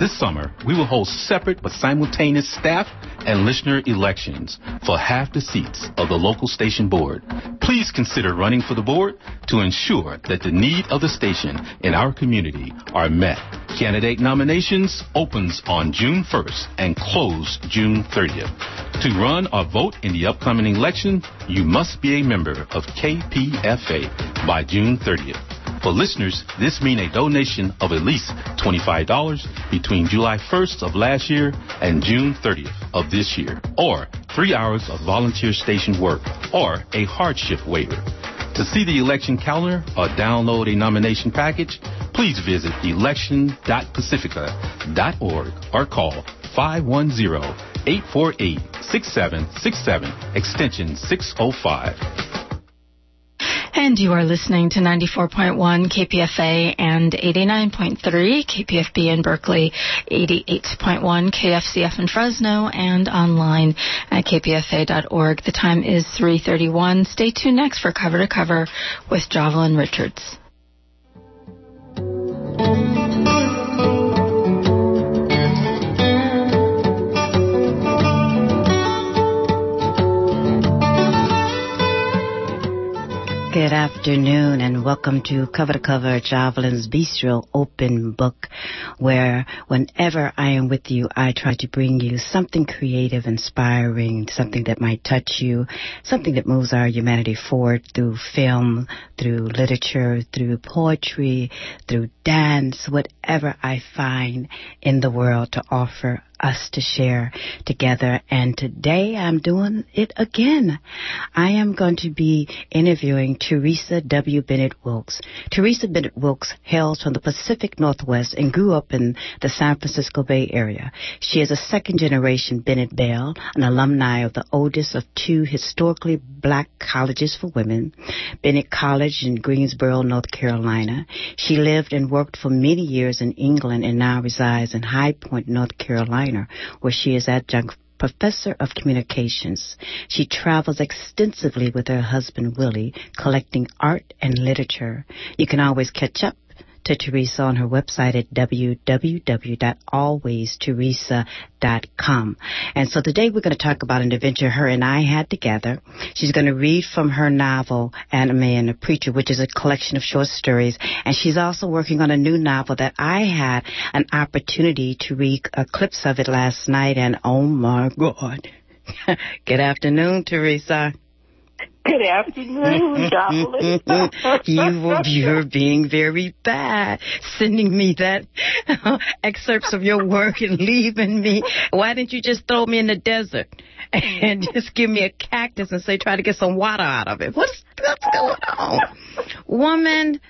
This summer, we will hold separate but simultaneous staff and listener elections for half the seats of the local station board. Please consider running for the board to ensure that the need of the station in our community are met. Candidate nominations opens on June 1st and close June 30th. To run or vote in the upcoming election, you must be a member of KPFA by June 30th. For listeners, this means a donation of at least $25 between July 1st of last year and June 30th of this year, or 3 hours of volunteer station work, or a hardship waiver. To see the election calendar or download a nomination package, please visit election.pacifica.org or call 510-848-6767, extension 605. And you are listening to 94.1 KPFA and 89.3 KPFB in Berkeley, 88.1 KFCF in Fresno, and online at kpfa.org. The time is 3:31. Stay tuned next for Cover to Cover with Jovelyn Richards. Good afternoon and welcome to Cover to Cover, Jovelyn's Bistro Open Book, where whenever I am with you, I try to bring you something creative, inspiring, something that might touch you, something that moves our humanity forward through film, through literature, through poetry, through dance, whatever I find in the world to offer us to share together. And today I'm doing it again. I am going to be interviewing Theresa W. Bennett-Wilkes. Theresa Bennett-Wilkes hails from the Pacific Northwest and grew up in the San Francisco Bay Area. She is a second-generation Bennett-Bell, an alumni of the oldest of two historically black colleges for women, Bennett College in Greensboro, North Carolina. She lived and worked for many years in England and now resides in High Point, North Carolina, where she is adjunct professor of communications. She travels extensively with her husband, Willie, collecting art and literature. You can always catch up to Theresa on her website at www.alwaystheresa.com. And so today we're going to talk about an adventure her and I had together. She's going to read from her novel, Anna May and a Preacher, which is a collection of short stories. And she's also working on a new novel that I had an opportunity to read clips of it last night. And oh my God. Good afternoon, Theresa. Good afternoon, Jovelyn. You're being very bad, sending me that excerpts of your work and leaving me. Why didn't you just throw me in the desert and just give me a cactus and say, try to get some water out of it? What's going on? Woman,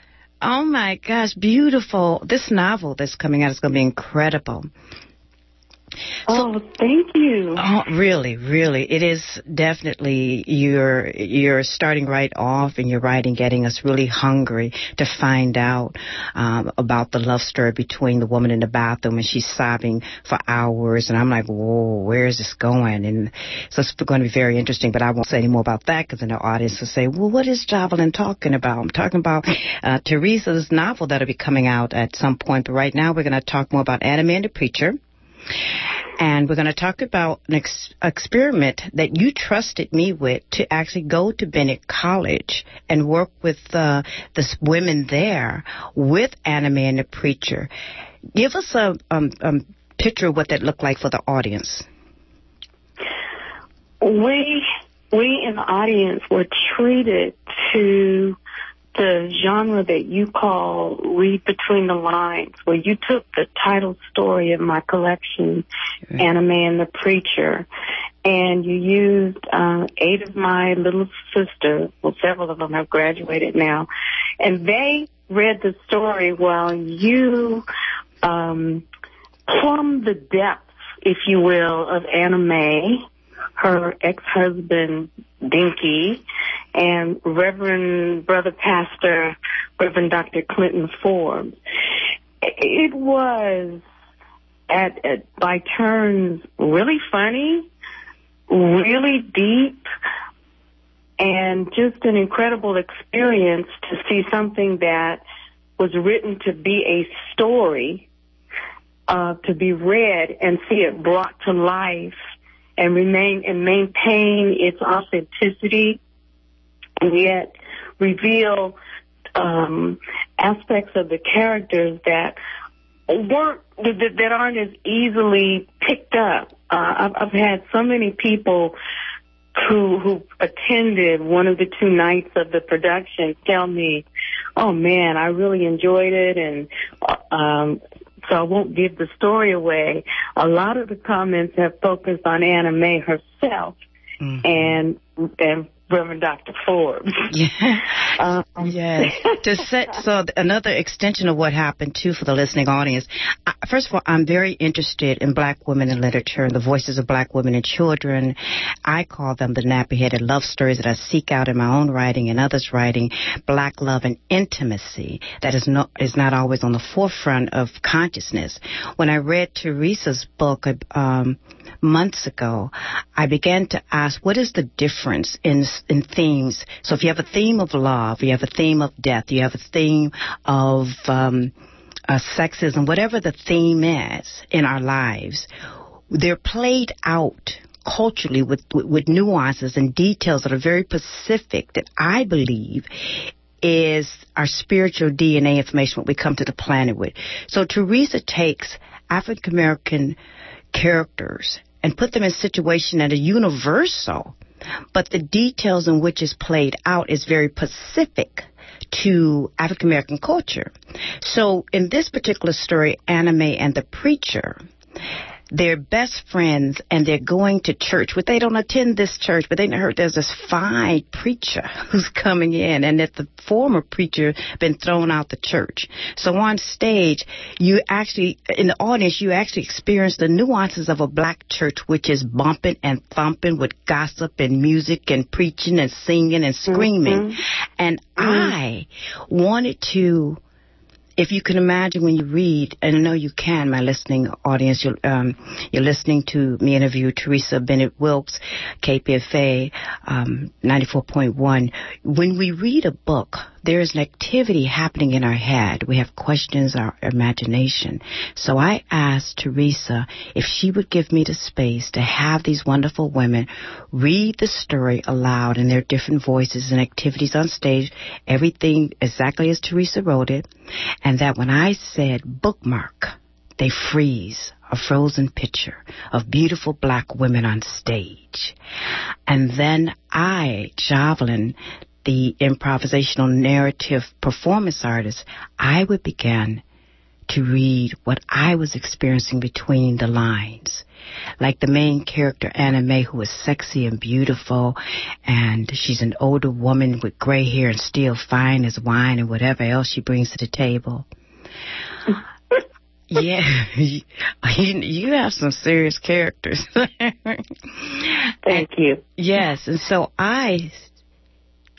oh my gosh, beautiful. This novel that's coming out is going to be incredible. Thank you. Oh, really, really. It is definitely, you're starting right off and your writing getting us really hungry to find out about the love story between the woman in the bathroom, and she's sobbing for hours. And I'm like, whoa, where is this going? And so it's going to be very interesting, but I won't say any more about that because then the audience will say, well, what is Jovelyn talking about? I'm talking about Theresa's novel that'll be coming out at some point. But right now we're going to talk more about Anna May and a Preacher. And we're going to talk about an experiment that you trusted me with to actually go to Bennett College and work with the women there with Anna May and the Preacher. Give us a picture of what that looked like for the audience. We in the audience were treated to the genre that you call Read Between the Lines, where you took the title story of my collection, right, Anna May and the Preacher, and you used 8 of my little sisters, well, several of them have graduated now, and they read the story while you plumbed the depths, if you will, of Anna May, her ex-husband, Dinky, and Reverend Brother Pastor, Reverend Dr. Clinton Forbes. It was, at by turns, really funny, really deep, and just an incredible experience to see something that was written to be a story to be read and see it brought to life and remain and maintain its authenticity and yet reveal aspects of the characters that aren't as easily picked up. I've had so many people who attended one of the two nights of the production tell me, "Oh man, I really enjoyed it," and so I won't give the story away. A lot of the comments have focused on Anna May herself, mm-hmm. and Reverend Dr. Forbes. Yeah. Yes. To set so another extension of what happened too for the listening audience. First of all, I'm very interested in Black women in literature and the voices of Black women and children. I call them the nappy-headed love stories that I seek out in my own writing and others' writing. Black love and intimacy that is not always on the forefront of consciousness. When I read Theresa's book months ago, I began to ask, what is the difference in themes? So if you have a theme of love, you have a theme of death, you have a theme of sexism, whatever the theme is in our lives, they're played out culturally with nuances and details that are very specific that I believe is our spiritual DNA information, what we come to the planet with. So Theresa takes African-American characters and put them in situations that are universal, but the details in which it's played out is very specific to African-American culture. So in this particular story, Anna May and the Preacher, they're best friends and they're going to church. Well, they don't attend this church, but they heard there's this fine preacher who's coming in, and that the former preacher been thrown out the church. So on stage, in the audience, you actually experience the nuances of a Black church, which is bumping and thumping with gossip and music and preaching and singing and screaming. Mm-hmm. And I wanted to, if you can imagine when you read, and I know you can, my listening audience, you're listening to me interview Theresa Bennett-Wilkes, KPFA 94.1. When we read a book, there is an activity happening in our head. We have questions, our imagination. So I asked Theresa if she would give me the space to have these wonderful women read the story aloud in their different voices and activities on stage, everything exactly as Theresa wrote it, and that when I said bookmark, they freeze a frozen picture of beautiful Black women on stage. And then Jovelyn, the improvisational narrative performance artist, I would begin to read what I was experiencing between the lines. Like the main character, Anna May, who is sexy and beautiful, and she's an older woman with gray hair and still fine as wine and whatever else she brings to the table. Yeah, you have some serious characters. Thank you. Yes, and so I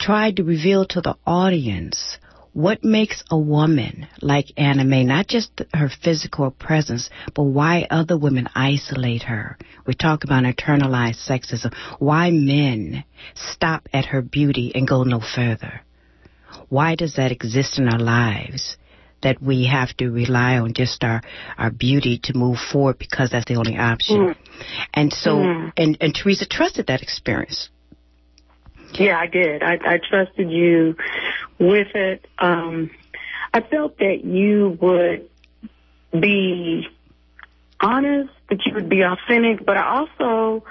tried to reveal to the audience what makes a woman like Anna May, not just her physical presence, but why other women isolate her. We talk about internalized sexism. Why men stop at her beauty and go no further. Why does that exist in our lives, that we have to rely on just our beauty to move forward because that's the only option? And so, and Theresa trusted that experience. Yeah, I did. I trusted you with it. I felt that you would be honest, that you would be authentic, but I also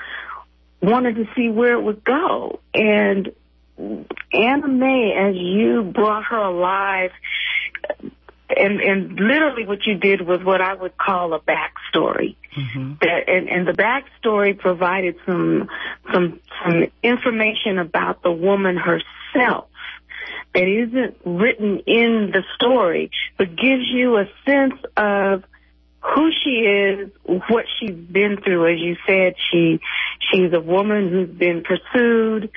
wanted to see where it would go. And Anna May, as you brought her alive, and literally what you did was what I would call a backstory. Mm-hmm. And the backstory provided some information about the woman herself that isn't written in the story, but gives you a sense of who she is, what she's been through. As you said, she's a woman who's been pursued,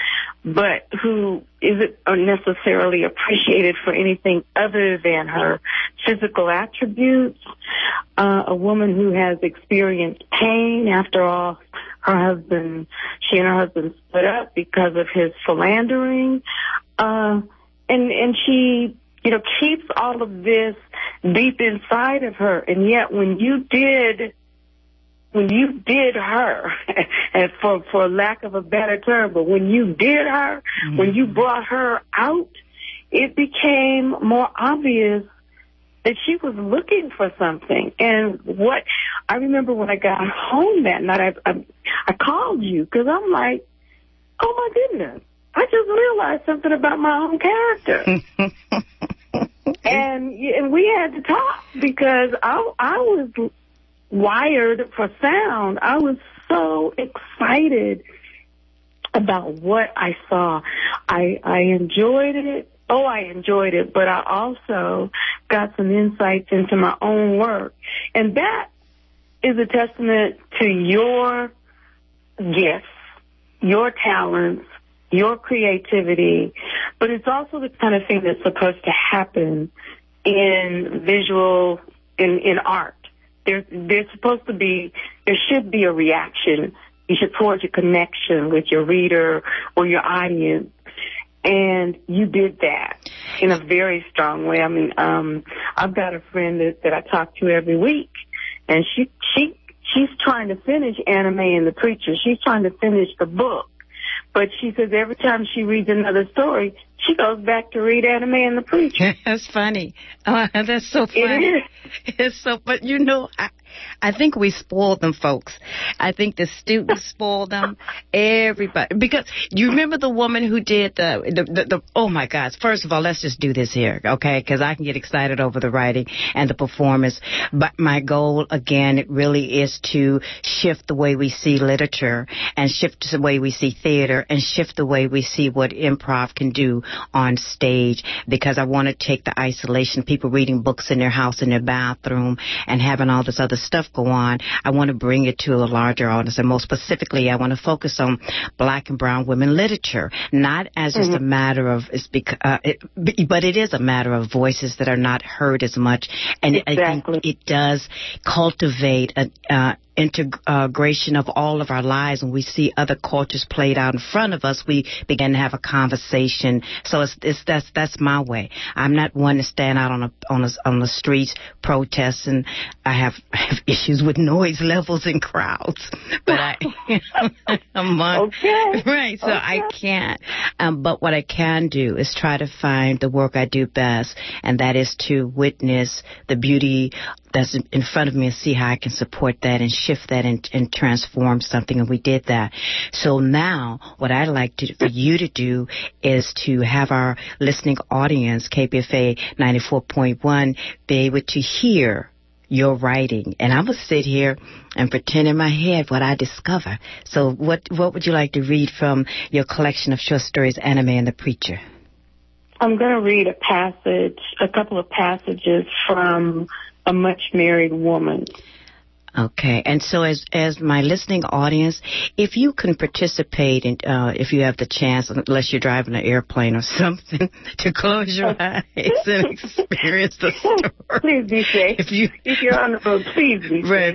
but who isn't necessarily appreciated for anything other than her physical attributes. A woman who has experienced pain. After all, she and her husband split up because of his philandering. And she keeps all of this deep inside of her. And yet when you did her, and for lack of a better term, but when you did her, mm-hmm. when you brought her out, it became more obvious that she was looking for something. And what I remember when I got home that night, I called you because I'm like, oh my goodness, I just realized something about my own character. and we had to talk because I was wired for sound. I was so excited about what I saw. I enjoyed it. Oh, I enjoyed it, but I also got some insights into my own work. And that is a testament to your gifts, your talents, your creativity, but it's also the kind of thing that's supposed to happen in visual, in art. There should be a reaction. You should forge a connection with your reader or your audience. And you did that in a very strong way. I mean, I've got a friend that I talk to every week, and she's trying to finish Anna May and the Preacher. She's trying to finish the book. But she says every time she reads another story, she goes back to read Anna May and the Preacher. That's funny. That's so funny. It is. It's so, but I think we spoiled them, folks. I think the students spoiled them. Everybody, because you remember the woman who did the oh my gosh! First of all, let's just do this here, okay? Because I can get excited over the writing and the performance. But my goal again, it really is to shift the way we see literature, and shift the way we see theater, and shift the way we see what improv can do on stage. Because I want to take the isolation, people reading books in their house, in their bathroom, and having all this other stuff go on. I want to bring it to a larger audience, and most specifically, I want to focus on Black and brown women literature, not as just a matter of, but it is a matter of voices that are not heard as much, and exactly. I think it does cultivate integration of all of our lives. When we see other cultures played out in front of us, we begin to have a conversation. So that's my way. I'm not one to stand out on the streets protesting. I have issues with noise levels and crowds, but I'm on, okay. Right. So okay. I can't. But what I can do is try to find the work I do best, and that is to witness the beauty that's in front of me and see how I can support that and shift that and transform something. And we did that. So now what I'd like for you to do is to have our listening audience, KPFA 94.1, be able to hear your writing. And I'm going to sit here and pretend in my head what I discover. So what would you like to read from your collection of short stories, Anna May and the Preacher? I'm going to read a couple of passages from A Much Married Woman. Okay, and so as my listening audience, if you can participate, in, if you have the chance, unless you're driving an airplane or something, to close your eyes and experience the story. Please be safe. If you're on the road, please be safe. Right,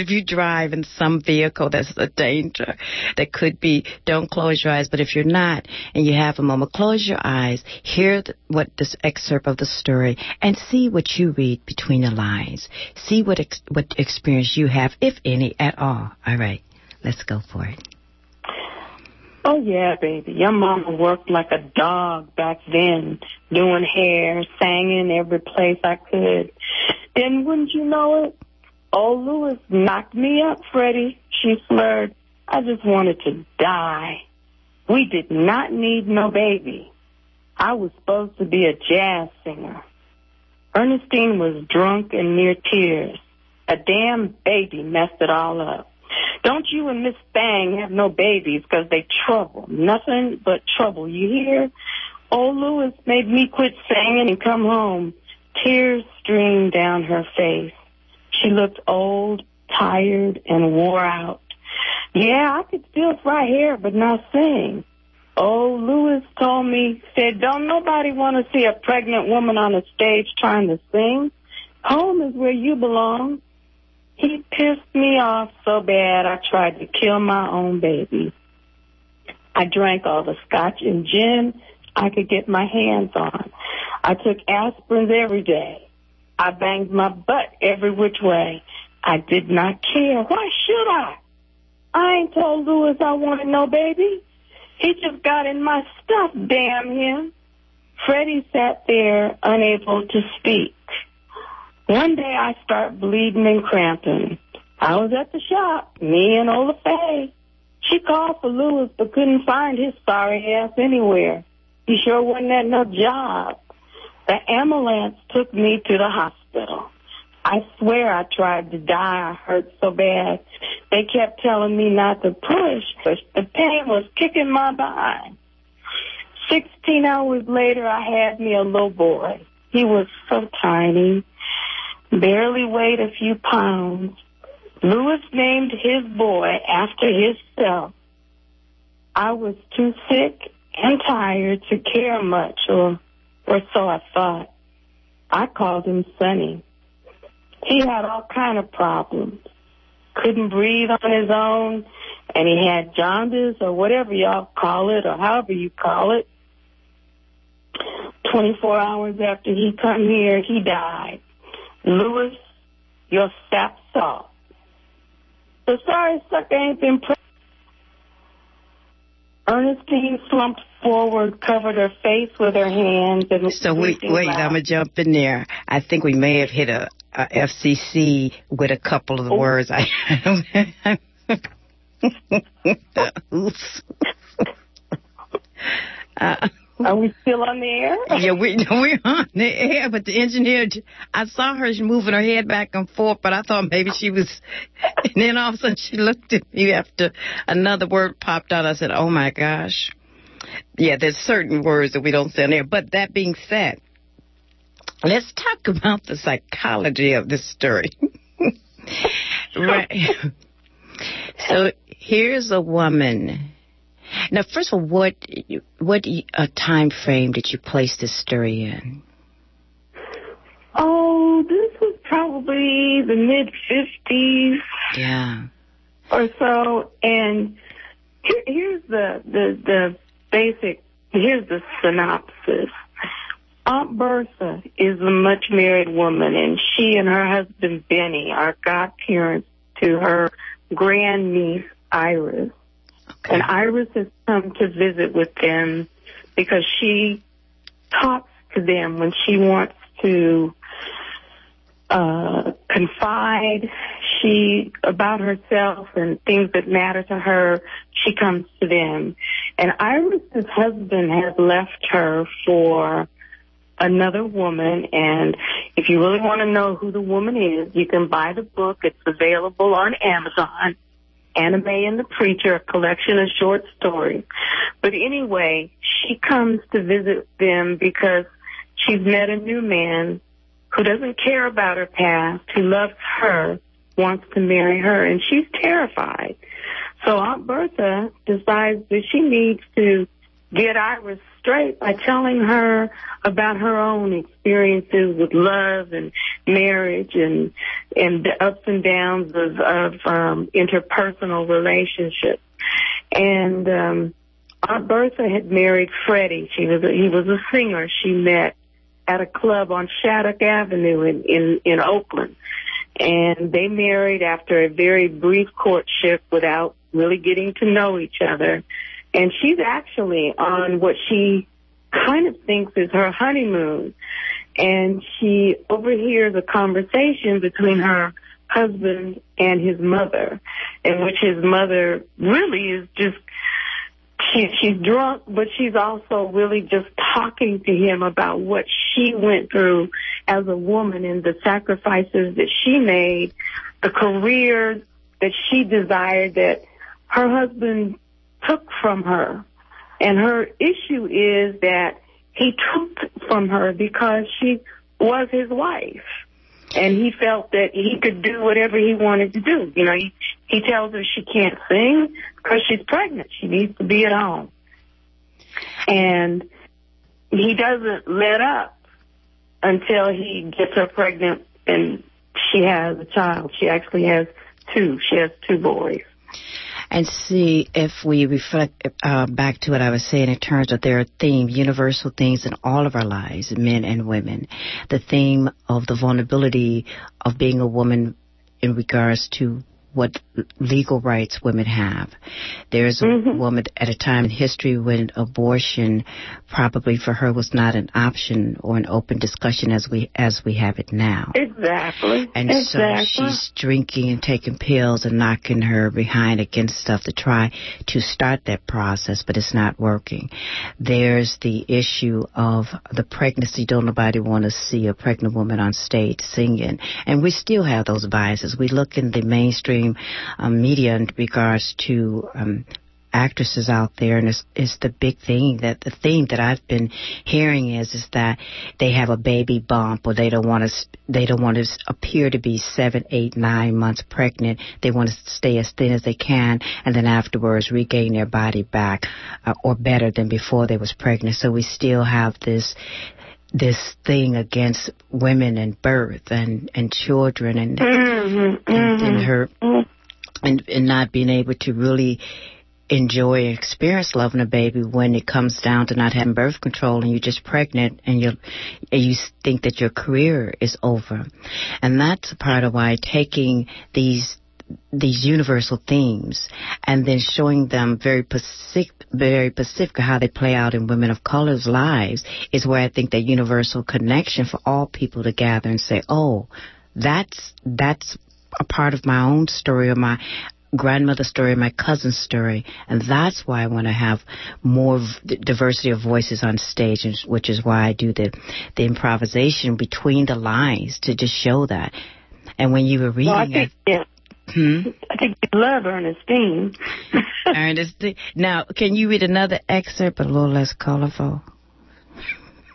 if you drive in some vehicle, that's a danger. That could be, don't close your eyes, but if you're not, and you have a moment, close your eyes, hear what this excerpt of the story, and see what you read between the lines. See what experience you have, if any, at all. All right, let's go for it. Oh, yeah, baby. Your mama worked like a dog back then, doing hair, singing every place I could. Then, wouldn't you know it, old Lewis knocked me up, Freddie, she slurred. I just wanted to die. We did not need no baby. I was supposed to be a jazz singer. Ernestine was drunk and near tears. A damn baby messed it all up. Don't you and Miss Thang have no babies because they trouble. Nothing but trouble, you hear? Old Lewis made me quit singing and come home. Tears streamed down her face. She looked old, tired, and wore out. Yeah, I could still fry hair but not sing. Old Lewis told me, said, don't nobody want to see a pregnant woman on a stage trying to sing. Home is where you belong. He pissed me off so bad I tried to kill my own baby. I drank all the scotch and gin I could get my hands on. I took aspirins every day. I banged my butt every which way. I did not care. Why should I? I ain't told Lewis I wanted no baby. He just got in my stuff, damn him. Freddie sat there, unable to speak. One day I start bleeding and cramping. I was at the shop, me and Ola Faye. She called for Lewis but couldn't find his sorry ass anywhere. He sure wasn't at no job. The ambulance took me to the hospital. I swear I tried to die. I hurt so bad. They kept telling me not to push, but the pain was kicking my behind. 16 hours later, I had me a little boy. He was so tiny, barely weighed a few pounds. Lewis named his boy after himself. I was too sick and tired to care much, or so I thought. I called him Sonny. He had all kind of problems. Couldn't breathe on his own, and he had jaundice or whatever y'all call it, or however you call it. 24 hours after he come here, he died. Lewis, your sap salt. The sorry sucker ain't been pregnant. Ernestine slumped forward, covered her face with her hands. And so wait, I'm going to jump in there. I think we may have hit a FCC with a couple of the words. Are we still on the air? Yeah, we're on the air, but the engineer, I saw her moving her head back and forth, but I thought maybe she was, and then all of a sudden she looked at me after another word popped out. I said, oh, my gosh. Yeah, there's certain words that we don't say on air. But that being said, let's talk about the psychology of this story. Right. So here's a woman. Now, first of all, what time frame did you place this story in? Oh, this was probably the mid-50s. Yeah. Or so. And here's the basic, here's the synopsis. Aunt Bertha is a much-married woman, and she and her husband, Benny, are godparents to her grandniece, Iris. Okay. And Iris has come to visit with them because she talks to them when she wants to confide she about herself and things that matter to her. She comes to them. And Iris's husband has left her for another woman. And if you really want to know who the woman is, you can buy the book. It's available on Amazon. Anna May and the Preacher, a collection of short stories. But anyway, she comes to visit them because she's met a new man who doesn't care about her past, who loves her, wants to marry her, and she's terrified. So Aunt Bertha decides that she needs to get Iris straight by telling her about her own experiences with love and marriage and the ups and downs of interpersonal relationships. And Aunt Bertha had married Freddie. He was a singer she met at a club on Shattuck Avenue in Oakland. And they married after a very brief courtship without really getting to know each other. And she's actually on what she kind of thinks is her honeymoon. And she overhears a conversation between her husband and his mother, in which his mother really is just, she's drunk, but she's also really just talking to him about what she went through as a woman and the sacrifices that she made, the career that she desired that her husband took from her. And her issue is that he took from her because she was his wife. And he felt that he could do whatever he wanted to do. You know, he tells her she can't sing because she's pregnant. She needs to be at home. And he doesn't let up until he gets her pregnant and she has a child. She actually has two. She has two boys. and see if we reflect back to what I was saying in terms of their theme, universal themes in all of our lives, men and women. The theme of the vulnerability of being a woman in regards to what legal rights women have. There's a woman at a time in history when abortion probably for her was not an option or an open discussion as we have it now. Exactly. And so she's drinking and taking pills and knocking her behind against stuff to try to start that process, but it's not working. There's the issue of the pregnancy. Don't nobody want to see a pregnant woman on stage singing. And we still have those biases. We look in the mainstream media in regards to actresses out there, and it's the big thing that the theme that I've been hearing is that they have a baby bump, or they don't want to appear to be 7, 8, 9 months pregnant. They want to stay as thin as they can, and then afterwards regain their body back or better than before they was pregnant. So we still have this thing against women and birth and children and not being able to really enjoy and experience loving a baby when it comes down to not having birth control and you're just pregnant and you think that your career is over. And that's part of why taking these universal themes and then showing them very specific how they play out in women of color's lives is where I think that universal connection for all people to gather and say, oh, that's a part of my own story or my grandmother's story, my cousin's story, and that's why I want to have more diversity of voices on stage, which is why I do the improvisation between the lines to just show that. And when you were reading I think you love Ernestine. Ernestine. Now, can you read another excerpt, but a little less colorful?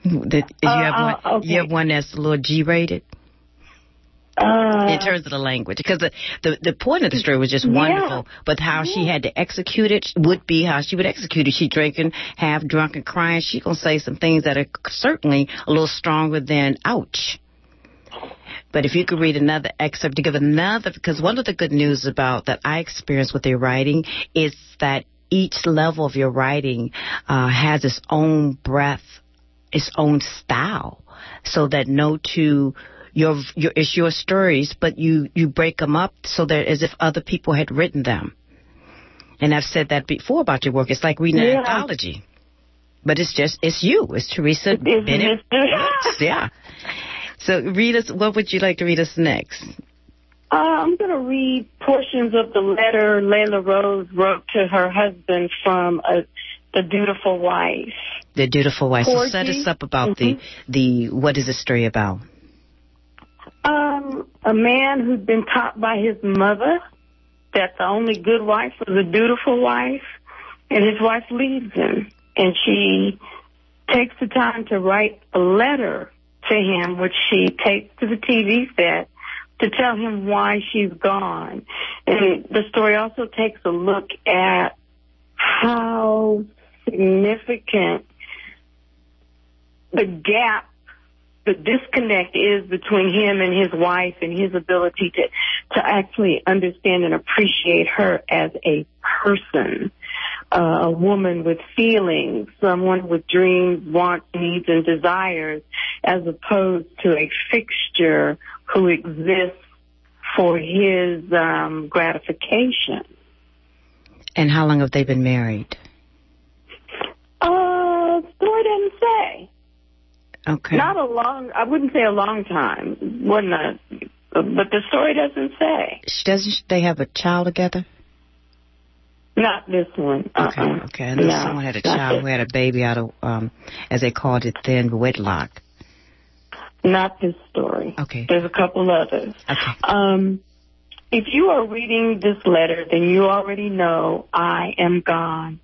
You have one that's a little G-rated in terms of the language, because the point of the story was just wonderful, but how she had to execute it would be how she would execute it. She drinking, half drunk and crying. She gonna say some things that are certainly a little stronger than ouch. But if you could read another excerpt to give another, because one of the good news about that I experienced with your writing is that each level of your writing has its own breath, its own style, so that no two, it's your stories, but you break them up so that as if other people had written them. And I've said that before about your work. It's like reading an anthology, but it's you. It's Theresa Bennett. Yeah. So read us, what would you like to read us next? I'm going to read portions of the letter Layla Rose wrote to her husband from The Dutiful Wife. The Dutiful Wife. Corky. So set us up about the what is the story about? A man who'd been taught by his mother that the only good wife was a dutiful wife, and his wife leaves him. And she takes the time to write a letter to him, which she takes to the TV set to tell him why she's gone. And the story also takes a look at how significant the gap, the disconnect is between him and his wife and his ability to actually understand and appreciate her as a person, a woman with feelings, someone with dreams, wants, needs, and desires, as opposed to a fixture who exists for his gratification. And how long have they been married? Story doesn't say. Okay. I wouldn't say a long time. But the story doesn't say. Doesn't they have a child together? Not this one. Okay. Okay. I know someone had a child who had a baby out of, as they called it then, wedlock. Not this story. Okay. There's a couple others. Okay. If you are reading this letter, then you already know I am gone.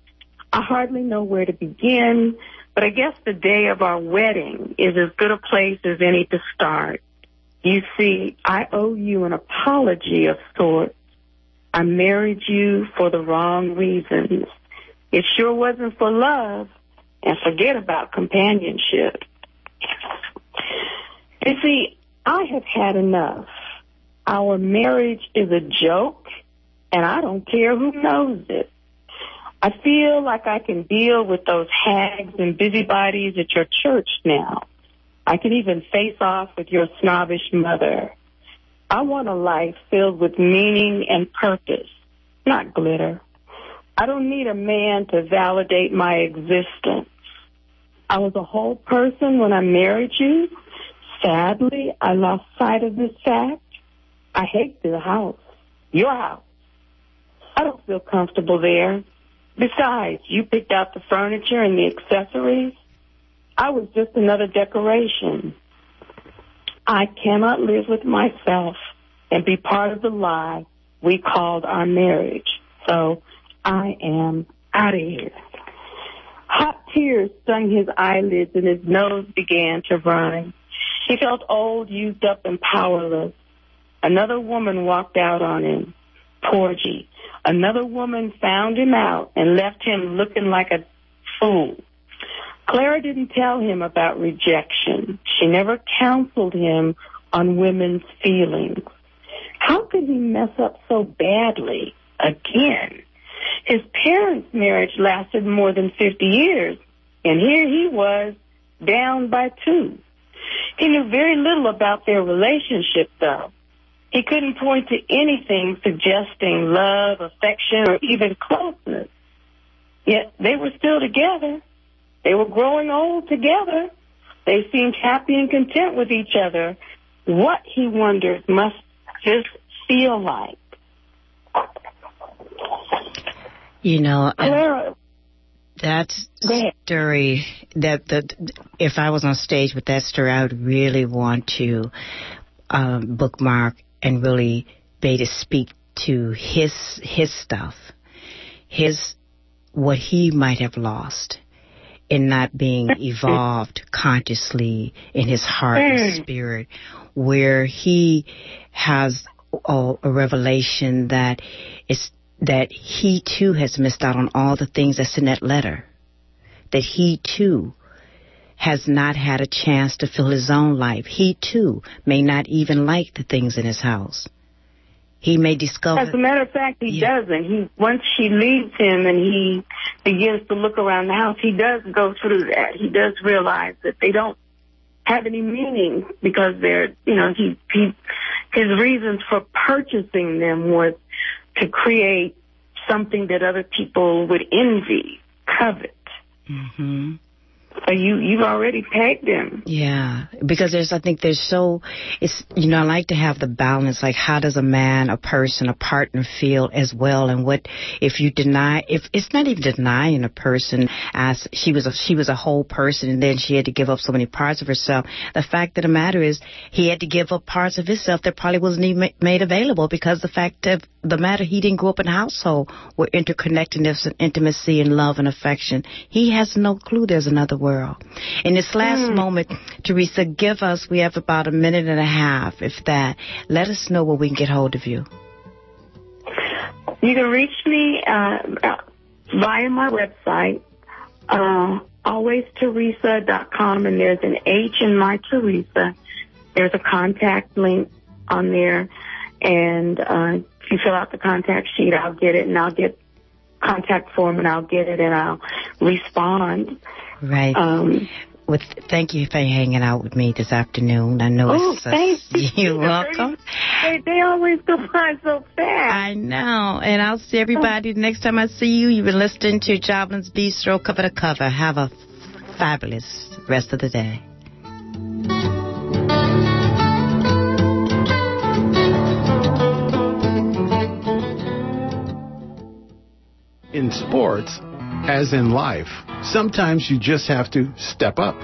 I hardly know where to begin, but I guess the day of our wedding is as good a place as any to start. You see, I owe you an apology of sorts. I married you for the wrong reasons. It sure wasn't for love, and forget about companionship. You see, I have had enough. Our marriage is a joke, and I don't care who knows it. I feel like I can deal with those hags and busybodies at your church now. I can even face off with your snobbish mother. I want a life filled with meaning and purpose, not glitter. I don't need a man to validate my existence. I was a whole person when I married you. Sadly, I lost sight of this fact. I hate the house, your house. I don't feel comfortable there. Besides, you picked out the furniture and the accessories. I was just another decoration. I cannot live with myself and be part of the lie we called our marriage. So I am out of here. Hot tears stung his eyelids and his nose began to run. He felt old, used up, and powerless. Another woman walked out on him, Porgy. Another woman found him out and left him looking like a fool. Clara didn't tell him about rejection. She never counseled him on women's feelings. How could he mess up so badly again? His parents' marriage lasted more than 50 years, and here he was, down by 2. He knew very little about their relationship, though. He couldn't point to anything suggesting love, affection, or even closeness. Yet they were still together. They were growing old together. They seemed happy and content with each other. What, he wondered, must this feel like? You know, that story, if I was on stage with that story, I would really want to bookmark and really beta speak to his stuff, what he might have lost in not being evolved consciously in his heart and spirit, where he has a revelation that it's that he, too, has missed out on all the things that's in that letter, that he, too, has not had a chance to fill his own life. He, too, may not even like the things in his house. He may discover... As a matter of fact, he doesn't. Once she leaves him and he begins to look around the house, he does go through that. He does realize that they don't have any meaning because they're, you know, his reasons for purchasing them was to create something that other people would envy, covet. Mm-hmm. So you've already pegged him. Yeah, because I like to have the balance, like how does a man, a person, a partner feel as well, and what if you deny, if it's not even denying a person as she was a whole person and then she had to give up so many parts of herself. The fact of the matter is he had to give up parts of himself that probably wasn't even made available because the fact of the matter, he didn't grow up in a household where interconnectedness and intimacy and love and affection. He has no clue there's another world. In this last moment, Theresa, we have about a minute and a half, if that. Let us know where we can get hold of you. You can reach me via my website, alwaystheresa.com, and there's an H in my Theresa. There's a contact link on there, and if you fill out the contact sheet, I'll get it, and I'll get contact form, and I'll get it, and I'll respond. Right. Thank you for hanging out with me this afternoon. I know you're welcome. They always go by so fast. I know. And I'll see everybody next time I see you. You've been listening to Jovelyn's Bistro Cover to Cover. Have a fabulous rest of the day. In sports, as in life, sometimes you just have to step up.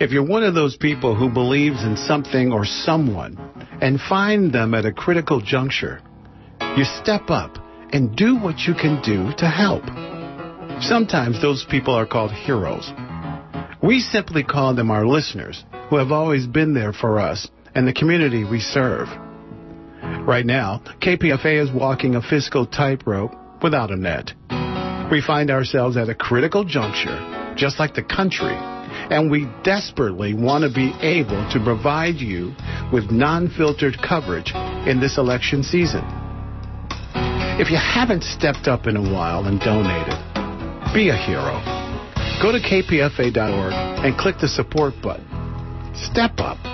If you're one of those people who believes in something or someone and find them at a critical juncture, you step up and do what you can do to help. Sometimes those people are called heroes. We simply call them our listeners, who have always been there for us and the community we serve. Right now, KPFA is walking a fiscal tightrope without a net. We find ourselves at a critical juncture, just like the country, and we desperately want to be able to provide you with non-filtered coverage in this election season. If you haven't stepped up in a while and donated, be a hero. Go to kpfa.org and click the support button. Step up.